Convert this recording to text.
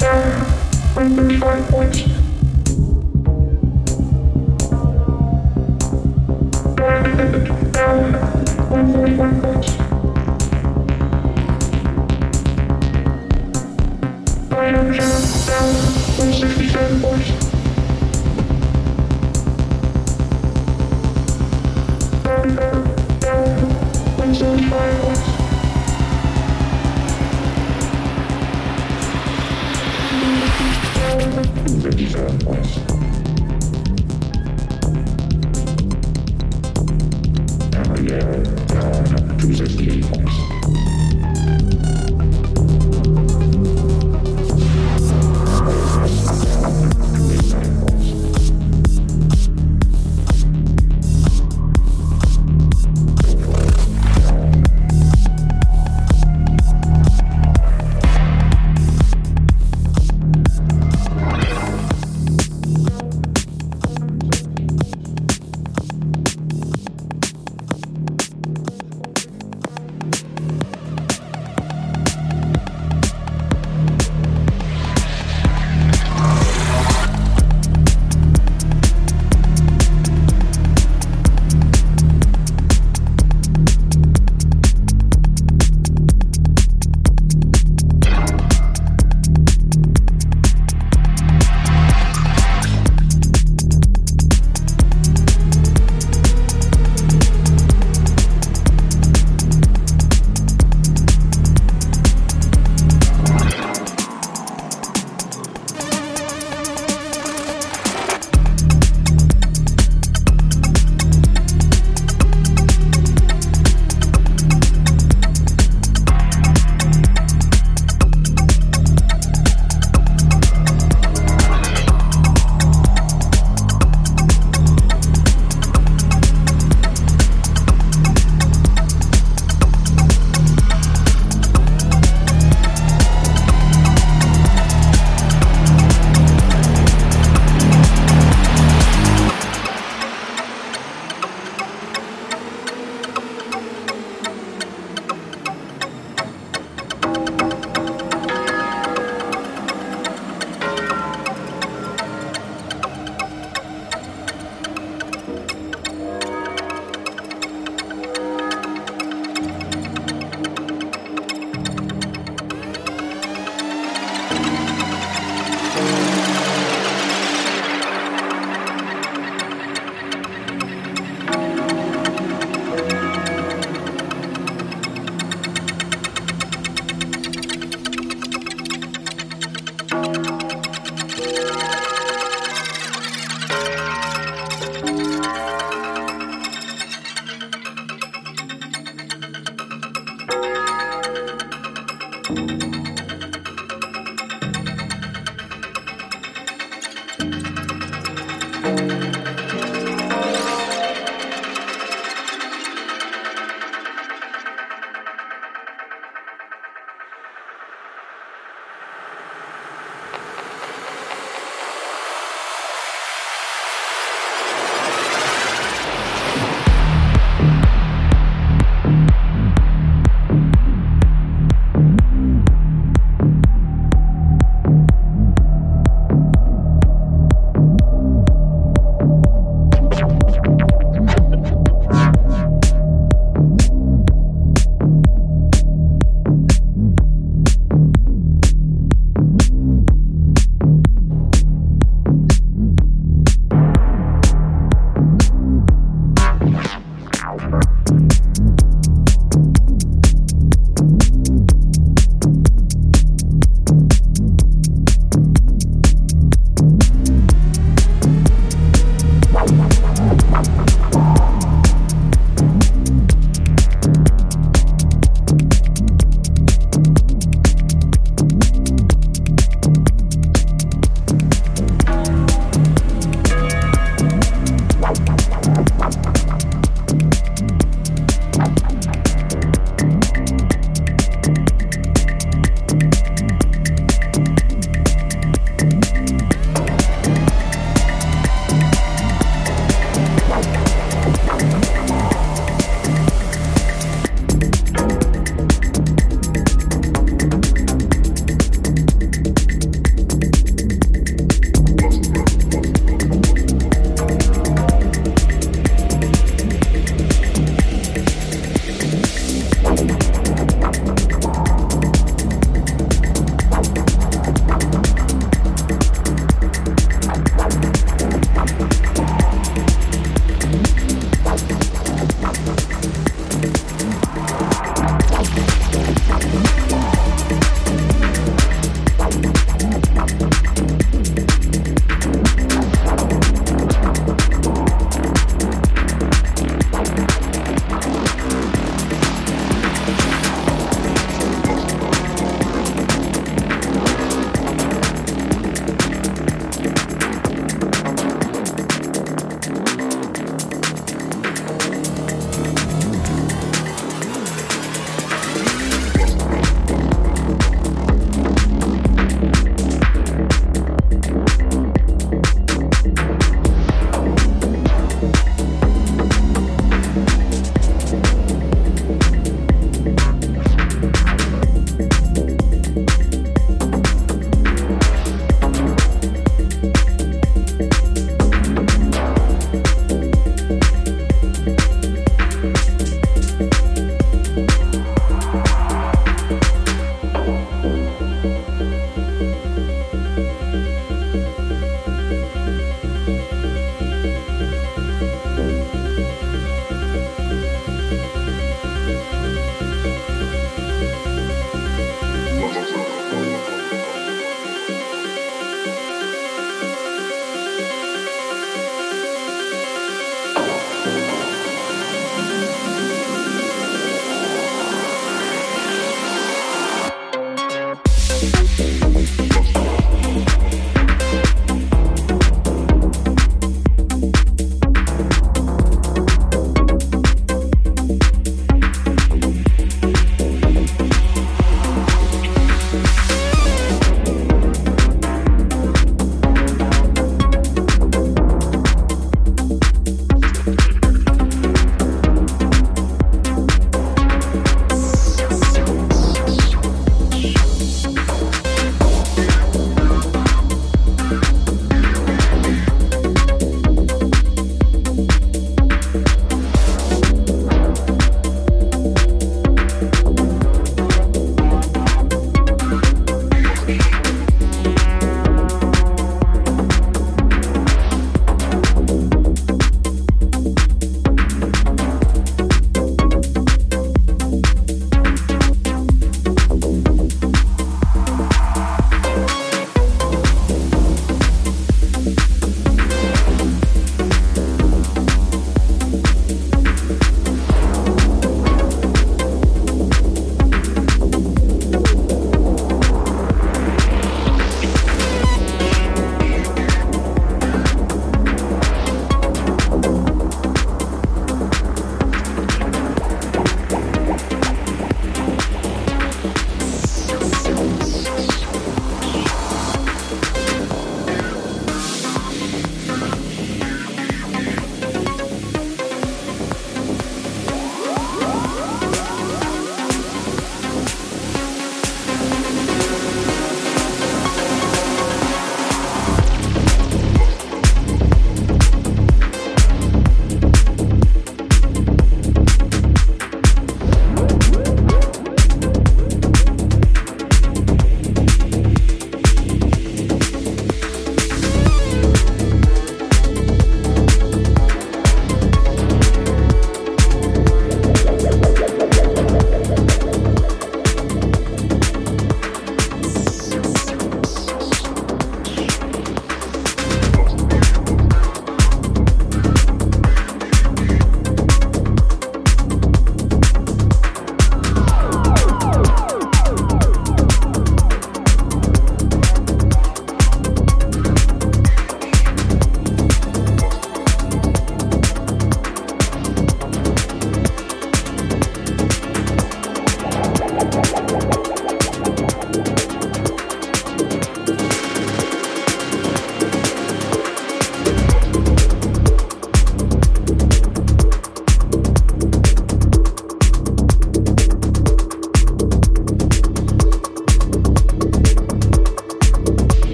Down, 145 points.